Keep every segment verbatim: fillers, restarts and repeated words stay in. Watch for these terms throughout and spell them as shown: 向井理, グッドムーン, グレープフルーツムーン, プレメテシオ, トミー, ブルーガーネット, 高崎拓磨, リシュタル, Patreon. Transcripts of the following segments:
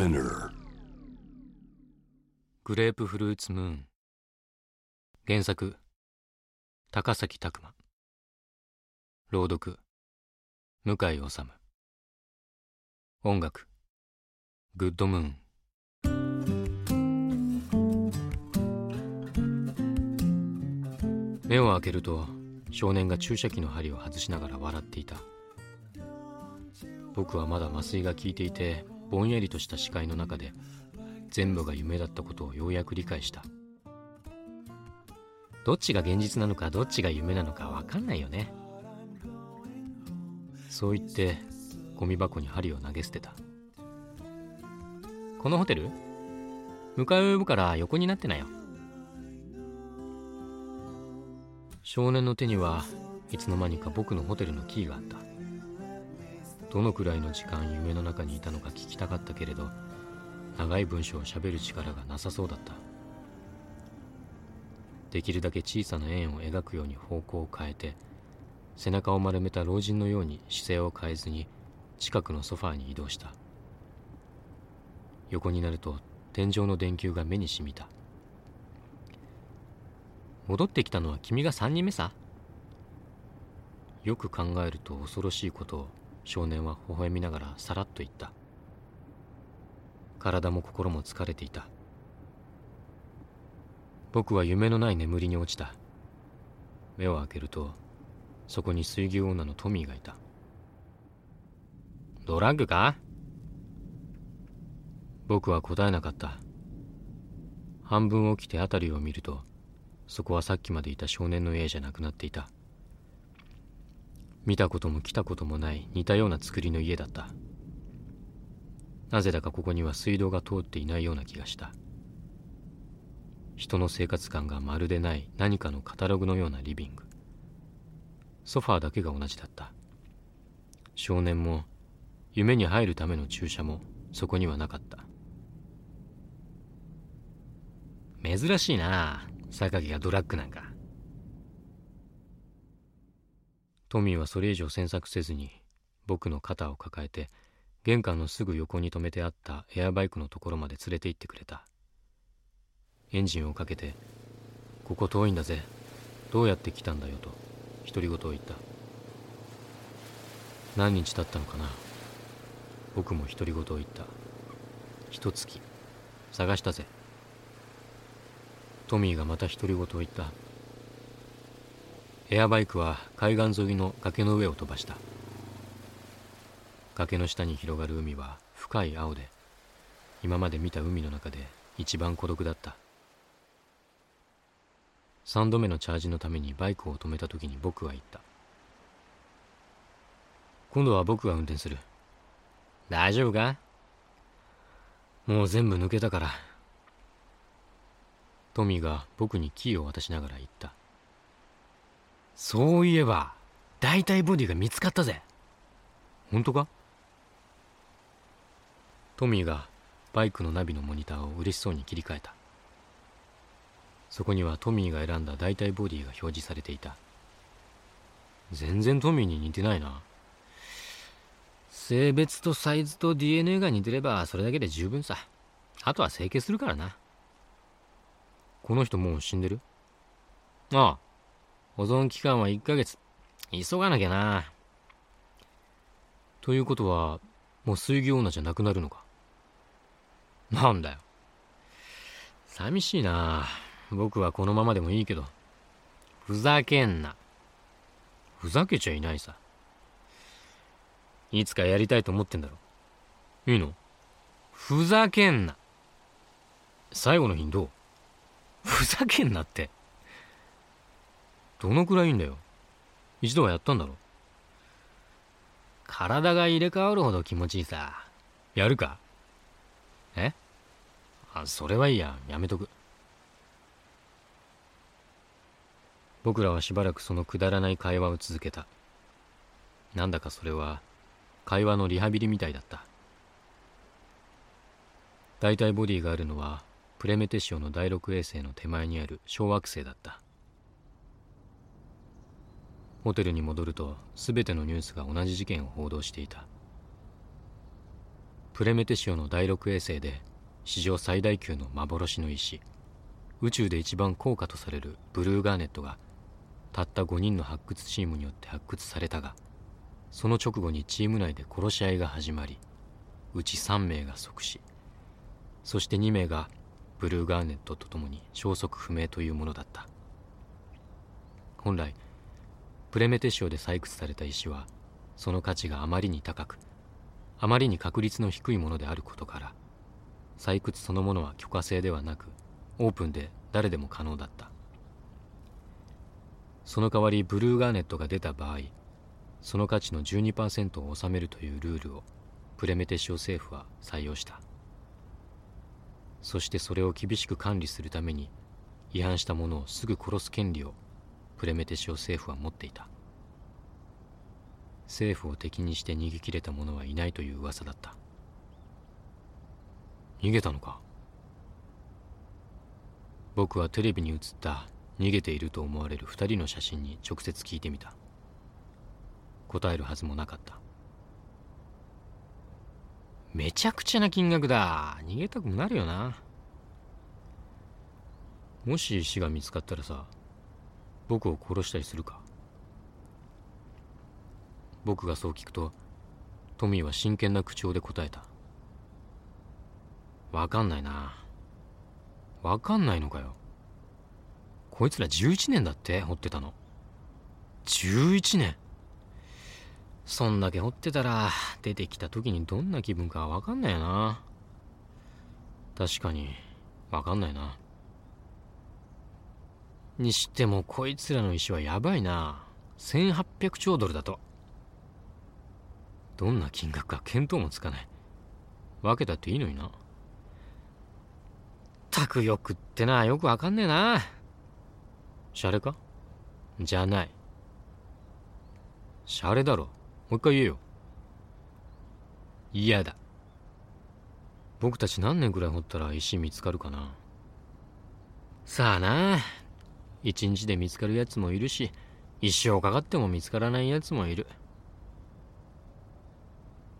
グレープフルーツムーン、原作高崎拓磨、朗読向井理、音楽グッドムーン。目を開けると少年が注射器の針を外しながら笑っていた。僕はまだ麻酔が効いていて、ぼんやりとした視界の中で全部が夢だったことをようやく理解した。どっちが現実なのかどっちが夢なのか分かんないよね。そう言ってゴミ箱に針を投げ捨てた。このホテル？迎えを呼ぶから横になってなよ。少年の手にはいつの間にか僕のホテルのキーがあった。どのくらいの時間夢の中にいたのか聞きたかったけれど、長い文章を喋る力がなさそうだった。できるだけ小さな円を描くように方向を変えて、背中を丸めた老人のように姿勢を変えずに近くのソファーに移動した。横になると天井の電球が目に染みた。戻ってきたのは君がさんにんめさ。よく考えると恐ろしいことを少年は微笑みながらさらっと言った。体も心も疲れていた。僕は夢のない眠りに落ちた。目を開けると、そこに水牛女のトミーがいた。ドラッグか？僕は答えなかった。半分起きて辺りを見ると、そこはさっきまでいた少年の家じゃなくなっていた。見たことも来たこともない似たような作りの家だった。なぜだかここには水道が通っていないような気がした。人の生活感がまるでない何かのカタログのようなリビング。ソファーだけが同じだった。少年も夢に入るための注射もそこにはなかった。珍しいなあ。榊がドラッグなんか。トミーはそれ以上詮索せずに僕の肩を抱えて、玄関のすぐ横に止めてあったエアバイクのところまで連れて行ってくれた。エンジンをかけて、ここ遠いんだぜ、どうやって来たんだよと独り言を言った。何日経ったのかな。僕も独り言を言った。一月探したぜ。トミーがまた独り言を言った。エアバイクは海岸沿いの崖の上を飛ばした。崖の下に広がる海は深い青で、今まで見た海の中で一番孤独だった。さんどめのチャージのためにバイクを止めた時に僕は言った。今度は僕が運転する。大丈夫か？もう全部抜けたから。トミーが僕にキーを渡しながら言った。そういえば大体ボディが見つかったぜ。本当か？トミーがバイクのナビのモニターを嬉しそうに切り替えた。そこにはトミーが選んだ大体ボディが表示されていた。全然トミーに似てないな。性別とサイズと ディーエヌエー が似てればそれだけで十分さ。あとは整形するからな。この人もう死んでる？ああ、保存期間はいっかげつ。急がなきゃな。ということはもう水牛女じゃなくなるのか。なんだよ、寂しいな。僕はこのままでもいいけど。ふざけんな。ふざけちゃいないさ。いつかやりたいと思ってんだろ。いいの？ふざけんな。最後の日どう？ふざけんなって。どのくらいいいんだよ。一度はやったんだろ。体が入れ替わるほど気持ちいいさ。やるか？え？あ、それはいいや、やめとく。僕らはしばらくそのくだらない会話を続けた。なんだかそれは会話のリハビリみたいだった。大体ボディがあるのはプレメテシオのだいろく衛星の手前にある小惑星だった。ホテルに戻ると、すべてのニュースが同じ事件を報道していた。プレメテシオのだいろく衛星で史上最大級の幻の石、宇宙で一番高価とされるブルーガーネットがたったごにんの発掘チームによって発掘されたが、その直後にチーム内で殺し合いが始まり、うちさんめいが即死、そしてにめいがブルーガーネットとともに消息不明というものだった。本来プレメテシオで採掘された石はその価値があまりに高く、あまりに確率の低いものであることから、採掘そのものは許可制ではなくオープンで誰でも可能だった。その代わりブルーガーネットが出た場合、その価値の じゅうにパーセント を納めるというルールをプレメテシオ政府は採用した。そしてそれを厳しく管理するために、違反した者をすぐ殺す権利をプレメテシオ政府は持っていた。政府を敵にして逃げ切れた者はいないという噂だった。逃げたのか。僕はテレビに映った逃げていると思われるふたりの写真に直接聞いてみた。答えるはずもなかった。めちゃくちゃな金額だ。逃げたくもなるよな。もし死が見つかったらさ、僕を殺したりするか。僕がそう聞くと、トミーは真剣な口調で答えた。わかんないな。わかんないのかよ。こいつらじゅういちねんだって掘ってたの。じゅういちねん。そんだけ掘ってたら出てきた時にどんな気分かわかんないよな。確かにわかんないな。にしてもこいつらの石はやばいな。せんはっぴゃくちょうドルだと。どんな金額か見当もつかない。分けたっていいのにな。たくよくってな、よくわかんねえな。シャレか？じゃない。シャレだろ。もう一回言えよ。嫌だ。僕たち何年くらい掘ったら石見つかるかな。さあな。一日で見つかるやつもいるし、一生かかっても見つからないやつもいる。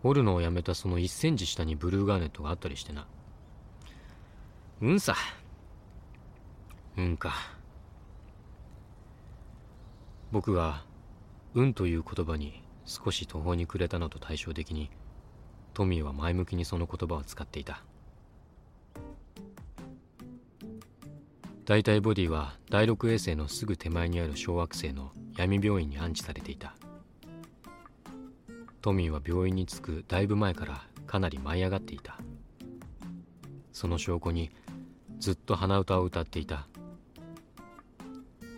掘るのをやめたそのいっセンチ下にブルーガーネットがあったりしてな。うんさ。うんか。僕がうんという言葉に少し途方に暮れたのと対照的に、トミーは前向きにその言葉を使っていた。大体ボディはだいろく衛星のすぐ手前にある小惑星の闇病院に安置されていた。トミーは病院に着くだいぶ前からかなり舞い上がっていた。その証拠にずっと鼻歌を歌っていた。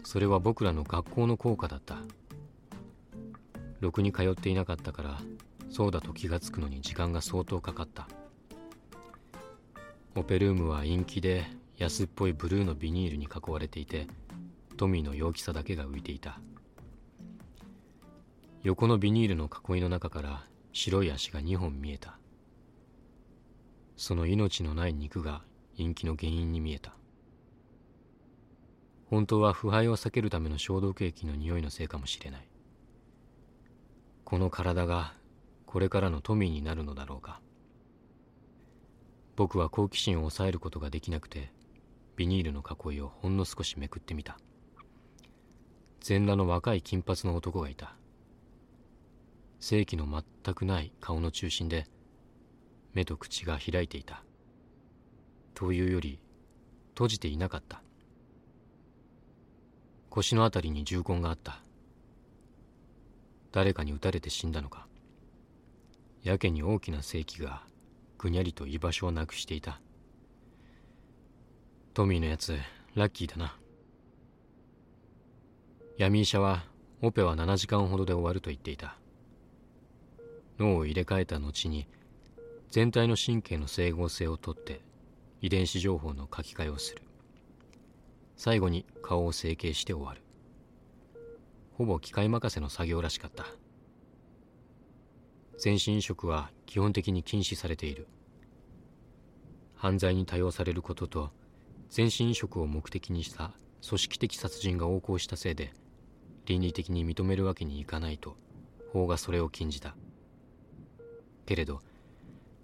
それは僕らの学校の校歌だった。ろくに通っていなかったから、そうだと気がつくのに時間が相当かかった。オペルームは陰気で安っぽいブルーのビニールに囲われていて、トミーの陽気さだけが浮いていた。横のビニールの囲いの中から白い足がにほん見えた。その命のない肉が陰気の原因に見えた。本当は腐敗を避けるための消毒液の匂いのせいかもしれない。この体がこれからのトミーになるのだろうか。僕は好奇心を抑えることができなくて、ビニールの囲いをほんの少しめくってみた。全裸の若い金髪の男がいた。正気の全くない顔の中心で、目と口が開いていた。というより、閉じていなかった。腰のあたりに銃痕があった。誰かに撃たれて死んだのか。やけに大きな正気が、ぐにゃりと居場所をなくしていた。トミーのやつ、ラッキーだな。闇医者は、オペはななじかんほどで終わると言っていた。脳を入れ替えた後に全体の神経の整合性をとって遺伝子情報の書き換えをする。最後に顔を整形して終わる。ほぼ機械任せの作業らしかった。全身移植は基本的に禁止されている。犯罪に多用されることと、全身移植を目的にした組織的殺人が横行したせいで、倫理的に認めるわけにいかないと法がそれを禁じた。けれど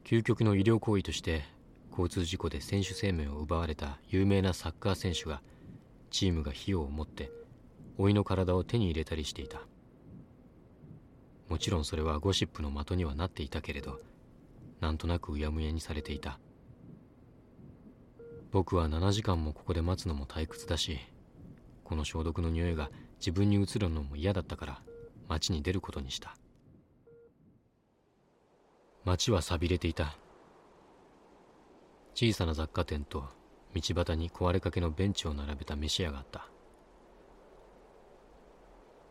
究極の医療行為として交通事故で選手生命を奪われた有名なサッカー選手がチームが費用を持って老いの体を手に入れたりしていた。もちろんそれはゴシップの的にはなっていたけれど、なんとなくうやむやにされていた。僕はななじかんもここで待つのも退屈だし、この消毒の匂いが自分に移るのも嫌だったから街に出ることにした。街は寂れていた。小さな雑貨店と道端に壊れかけのベンチを並べた飯屋があった。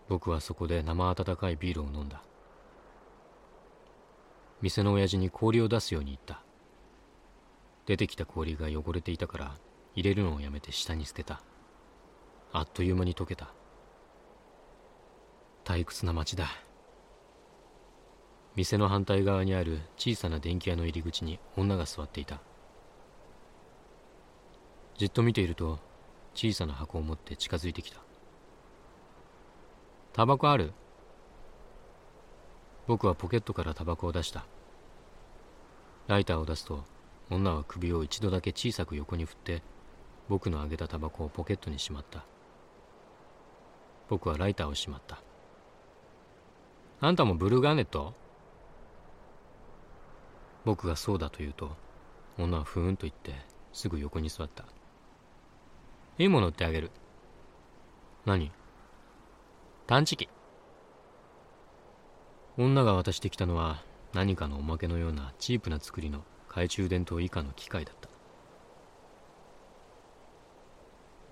僕はそこで生温かいビールを飲んだ。店の親父に氷を出すように言った。出てきた氷が汚れていたから入れるのをやめて下に捨てた。あっという間に溶けた。退屈な街だ。店の反対側にある小さな電気屋の入り口に女が座っていた。じっと見ていると小さな箱を持って近づいてきた。タバコある？僕はポケットからタバコを出した。ライターを出すと女は首を一度だけ小さく横に振って僕のあげたタバコをポケットにしまった。僕はライターをしまった。あんたもブルーガーネット？僕がそうだと言うと、女はふーんと言ってすぐ横に座った。いいもの売ってあげる。何？探知機。女が渡してきたのは何かのおまけのようなチープな作りの懐中電灯以下の機械だった。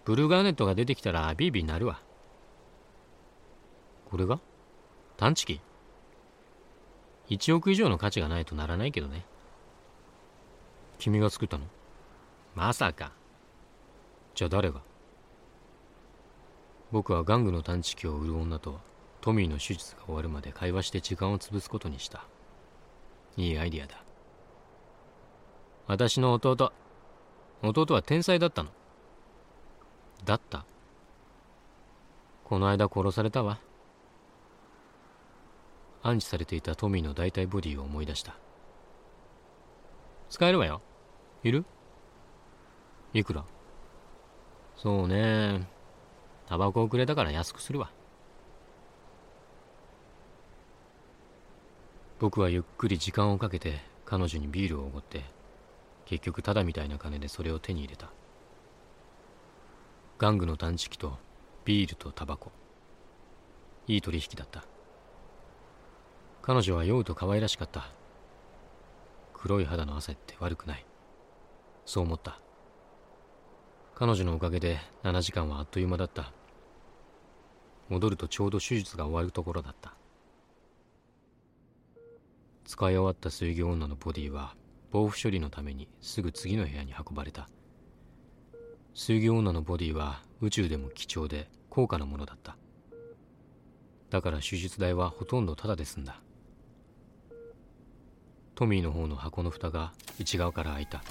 ブルーガーネットが出てきたらビービーになるわ。これが？探知機？いちおく以上の価値がないとならないけどね。君が作ったの？まさか。じゃあ誰が？僕は玩具の探知機を売る女とトミーの手術が終わるまで会話して時間を潰すことにした。いいアイディアだ。私の弟。弟は天才だったの。だった。この間殺されたわ。安置されていたトミーの大体ボディを思い出した。使えるわよ。いる？いくら？そうね。タバコをくれたから安くするわ。僕はゆっくり時間をかけて彼女にビールをおごって、結局タダみたいな金でそれを手に入れた。玩具の探知機とビールとタバコ。いい取引だった。彼女は酔うと可愛らしかった。黒い肌の汗って悪くない。そう思った。彼女のおかげでななじかんはあっという間だった。戻るとちょうど手術が終わるところだった。使い終わった水魚女のボディは防腐処理のためにすぐ次の部屋に運ばれた。水魚女のボディは宇宙でも貴重で高価なものだった。だから手術代はほとんどタダで済んだ。トミーの方の箱の蓋が内側から開いた。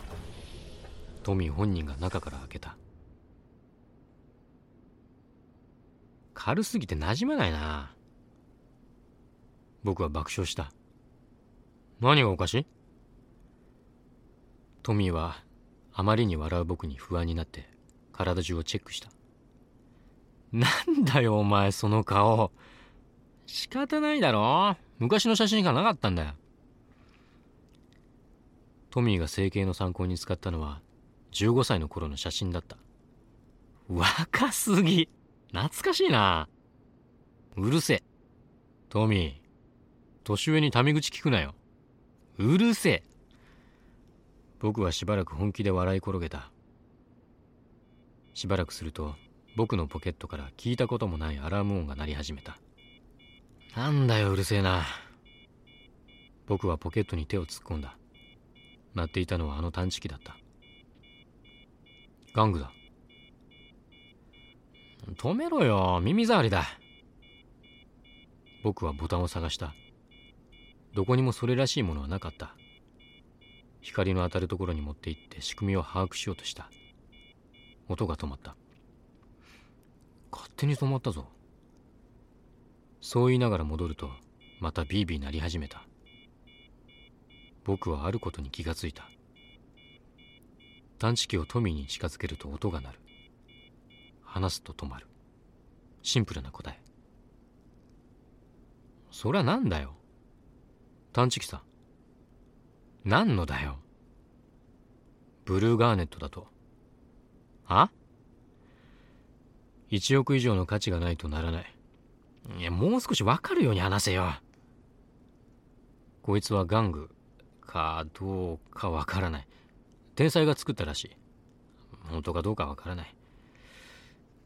トミー本人が中から開けた。軽すぎて馴染まないな。僕は爆笑した。何がおかしい？トミーはあまりに笑う僕に不安になって体中をチェックした。なんだよお前その顔。仕方ないだろ。昔の写真がなかったんだよ。トミーが整形の参考に使ったのはじゅうごさいの頃の写真だった。若すぎ。懐かしいな。うるせえ。トミー、年上にタメ口聞くなよ。うるせえ。僕はしばらく本気で笑い転げた。しばらくすると僕のポケットから聞いたこともないアラーム音が鳴り始めた。なんだようるせえな。僕はポケットに手を突っ込んだ。鳴っていたのはあの探知機だった。玩具だ。止めろよ、耳障りだ。僕はボタンを探した。どこにもそれらしいものはなかった。光の当たるところに持って行って仕組みを把握しようとした。音が止まった。勝手に止まったぞ。そう言いながら戻るとまたビービー鳴り始めた。僕はあることに気がついた。探知機をトミーに近づけると音が鳴る。話すと止まる。シンプルな答え。そりゃなんだよ。探知機さん。なんのだよ。ブルーガーネットだと。は？いちおく以上の価値がないとならない。いや、もう少しわかるように話せよ。こいつは玩具かどうかわからない。天才が作ったらしい。本当かどうかわからない。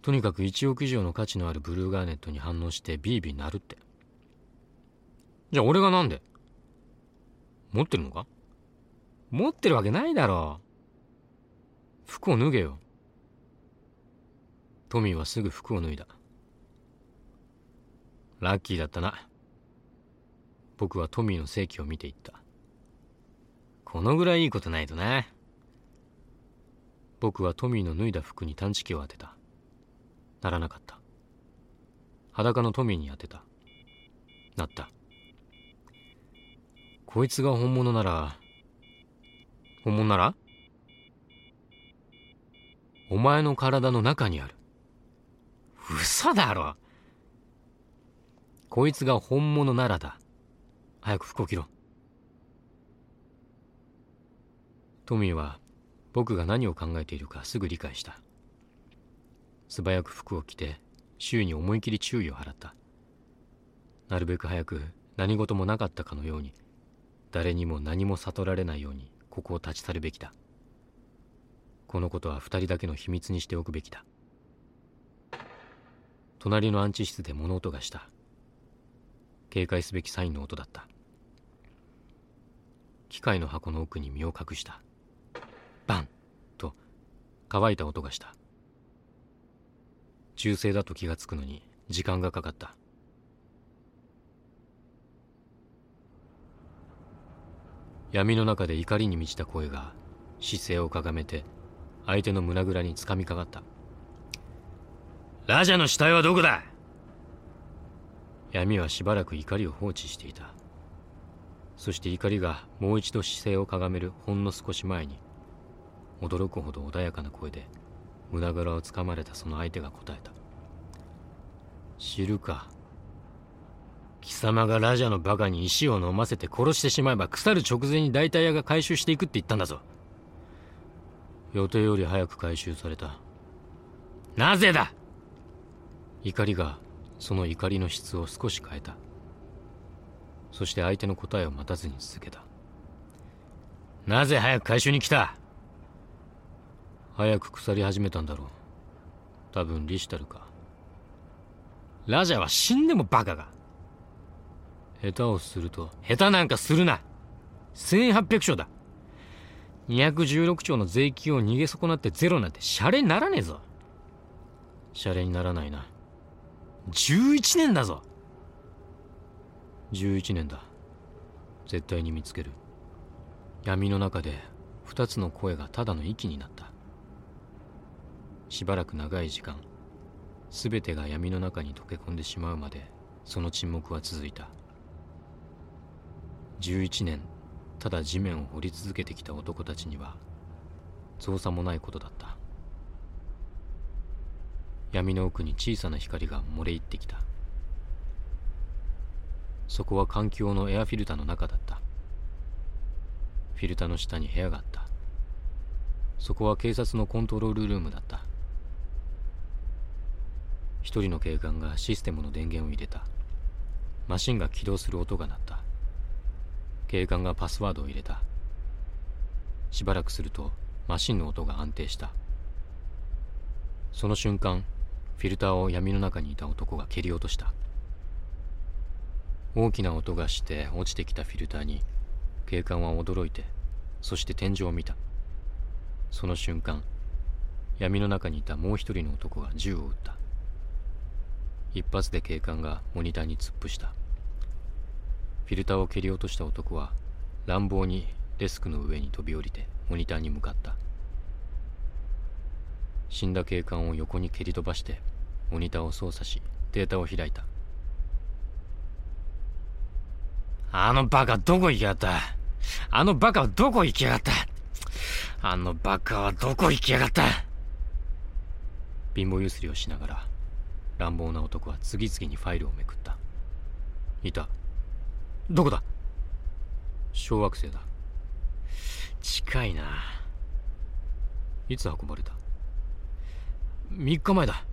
とにかくいちおく以上の価値のあるブルーガーネットに反応してビービー鳴るって。じゃあ俺がなんで？持ってるのか？持ってるわけないだろう。服を脱げよ。トミーはすぐ服を脱いだ。ラッキーだったな。僕はトミーの性器を見ていった。このぐらいいいことないとね。僕はトミーの脱いだ服に探知機を当てた。鳴らなかった。裸のトミーに当てた。鳴った。こいつが本物なら、本物なら？お前の体の中にある。嘘だろ。こいつが本物ならだ。早く服を着ろ。トミーは僕が何を考えているかすぐ理解した。素早く服を着て周囲に思い切り注意を払った。なるべく早く何事もなかったかのように、誰にも何も悟られないようにここを立ち去るべきだ。このことは二人だけの秘密にしておくべきだ。隣の安置室で物音がした。警戒すべきサインの音だった。機械の箱の奥に身を隠した。バンと乾いた音がした。中性だと気がつくのに時間がかかった。闇の中で怒りに満ちた声が姿勢をかがめて相手の胸ぐらにつかみかかった。ラジャの死体はどこだ？闇はしばらく怒りを放置していた。そして怒りがもう一度姿勢をかがめるほんの少し前に、驚くほど穏やかな声で胸ぐらをつかまれたその相手が答えた。知るか。貴様がラジャのバカに石を飲ませて殺してしまえば腐る直前に代替屋が回収していくって言ったんだぞ。予定より早く回収された。なぜだ？怒りがその怒りの質を少し変えた。そして相手の答えを待たずに続けた。なぜ早く回収に来た？早く腐り始めたんだろう。多分リシュタルか。ラジャは死んでもバカが。下手をすると。下手なんかするな。せんはっぴゃくちょうだ。にひゃくじゅうろくちょうの税金を逃げ損なってゼロなんてシャレにならねえぞ。シャレにならないな。じゅういちねんだぞ。じゅういちねんだ。絶対に見つける。闇の中でふたつの声がただの息になった。しばらく長い時間、すべてが闇の中に溶け込んでしまうまで、その沈黙は続いた。じゅういちねん、ただ地面を掘り続けてきた男たちには、造作もないことだった。闇の奥に小さな光が漏れ入ってきた。そこは環境のエアフィルターの中だった。フィルターの下に部屋があった。そこは警察のコントロールルームだった。一人の警官がシステムの電源を入れた。マシンが起動する音が鳴った。警官がパスワードを入れた。しばらくするとマシンの音が安定した。その瞬間、フィルターを闇の中にいた男が蹴り落とした。大きな音がして落ちてきたフィルターに警官は驚いて、そして天井を見た。その瞬間、闇の中にいたもう一人の男が銃を撃った。一発で警官がモニターに突っ伏した。フィルターを蹴り落とした男は乱暴にデスクの上に飛び降りてモニターに向かった。死んだ警官を横に蹴り飛ばしてモニターを操作し、データを開いた。あのバカどこ行きやがった。あのバカはどこ行きやがった。あのバカはどこ行きやがった。貧乏ゆすりをしながら乱暴な男は次々にファイルをめくった。いた。どこだ。小惑星だ。近いな。いつ運ばれた。みっかまえだ。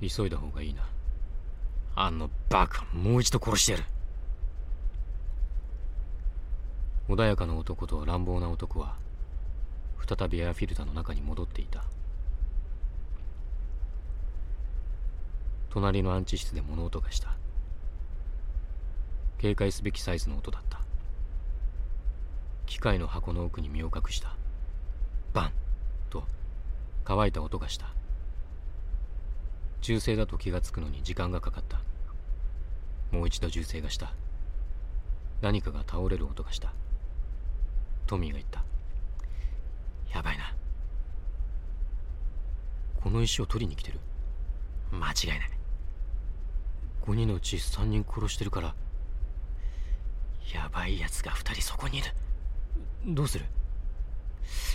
急いだ方がいいな。あのバカもう一度殺してやる。穏やかな男と乱暴な男は再びエアフィルターの中に戻っていた。隣の安置室で物音がした。警戒すべきサイズの音だった。機械の箱の奥に身を隠した。バンと乾いた音がした。銃声だと気がつくのに時間がかかった。もう一度銃声がした。何かが倒れる音がした。トミーが言った。やばいな。この石を取りに来てる。間違いない。ごにんのうちさんにん殺してるから、やばいやつがふたりそこにいる。どうする。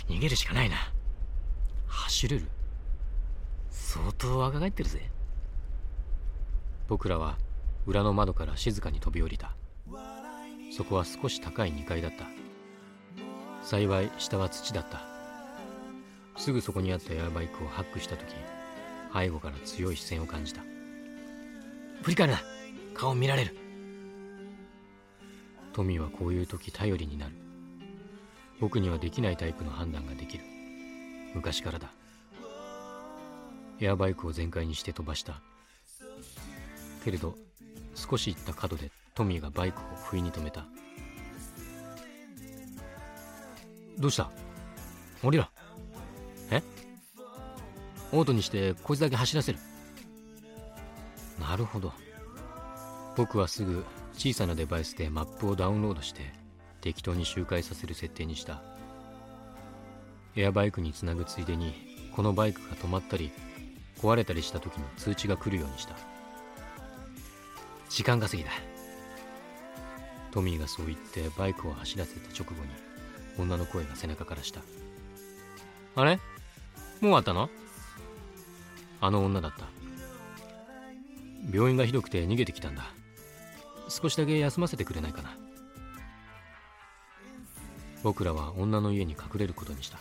逃げるしかないな。走れる。相当若返ってるぜ。僕らは裏の窓から静かに飛び降りた。そこは少し高いにかいだった。幸い下は土だった。すぐそこにあったエアバイクをハックした時、背後から強い視線を感じた。振り返るな。顔見られる。トミーはこういう時頼りになる。僕にはできないタイプの判断ができる。昔からだ。エアバイクを全開にして飛ばした。けれど、少し行った角でトミーがバイクを不意に止めた。どうした？降りろ。え？オートにしてこいつだけ走らせる。なるほど。僕はすぐ小さなデバイスでマップをダウンロードして、適当に周回させる設定にした。エアバイクにつなぐついでに、このバイクが止まったり壊れたりした時に通知が来るようにした。時間稼ぎだ。トミーがそう言ってバイクを走らせた直後に女の声が背中からした。あれ？もう終わったの？あの女だった。病院がひどくて逃げてきたんだ。少しだけ休ませてくれないかな。僕らは女の家に隠れることにした。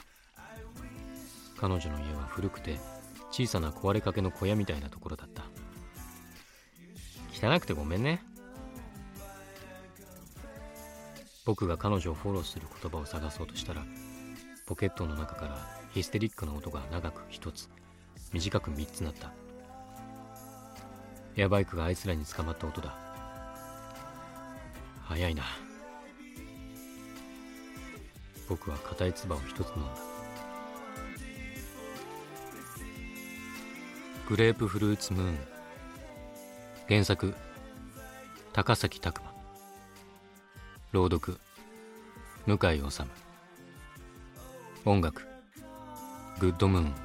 彼女の家は古くて小さな壊れかけの小屋みたいなところだった。汚くてごめんね。僕が彼女をフォローする言葉を探そうとしたら、ポケットの中からヒステリックな音が長くひとつ、短くみっつなった。エアバイクがあいつらに捕まった音だ。早いな。僕は固い唾を一つ飲んだ。グレープフルーツムーン。原作高崎拓磨。朗読向井理。音楽グッドムーン。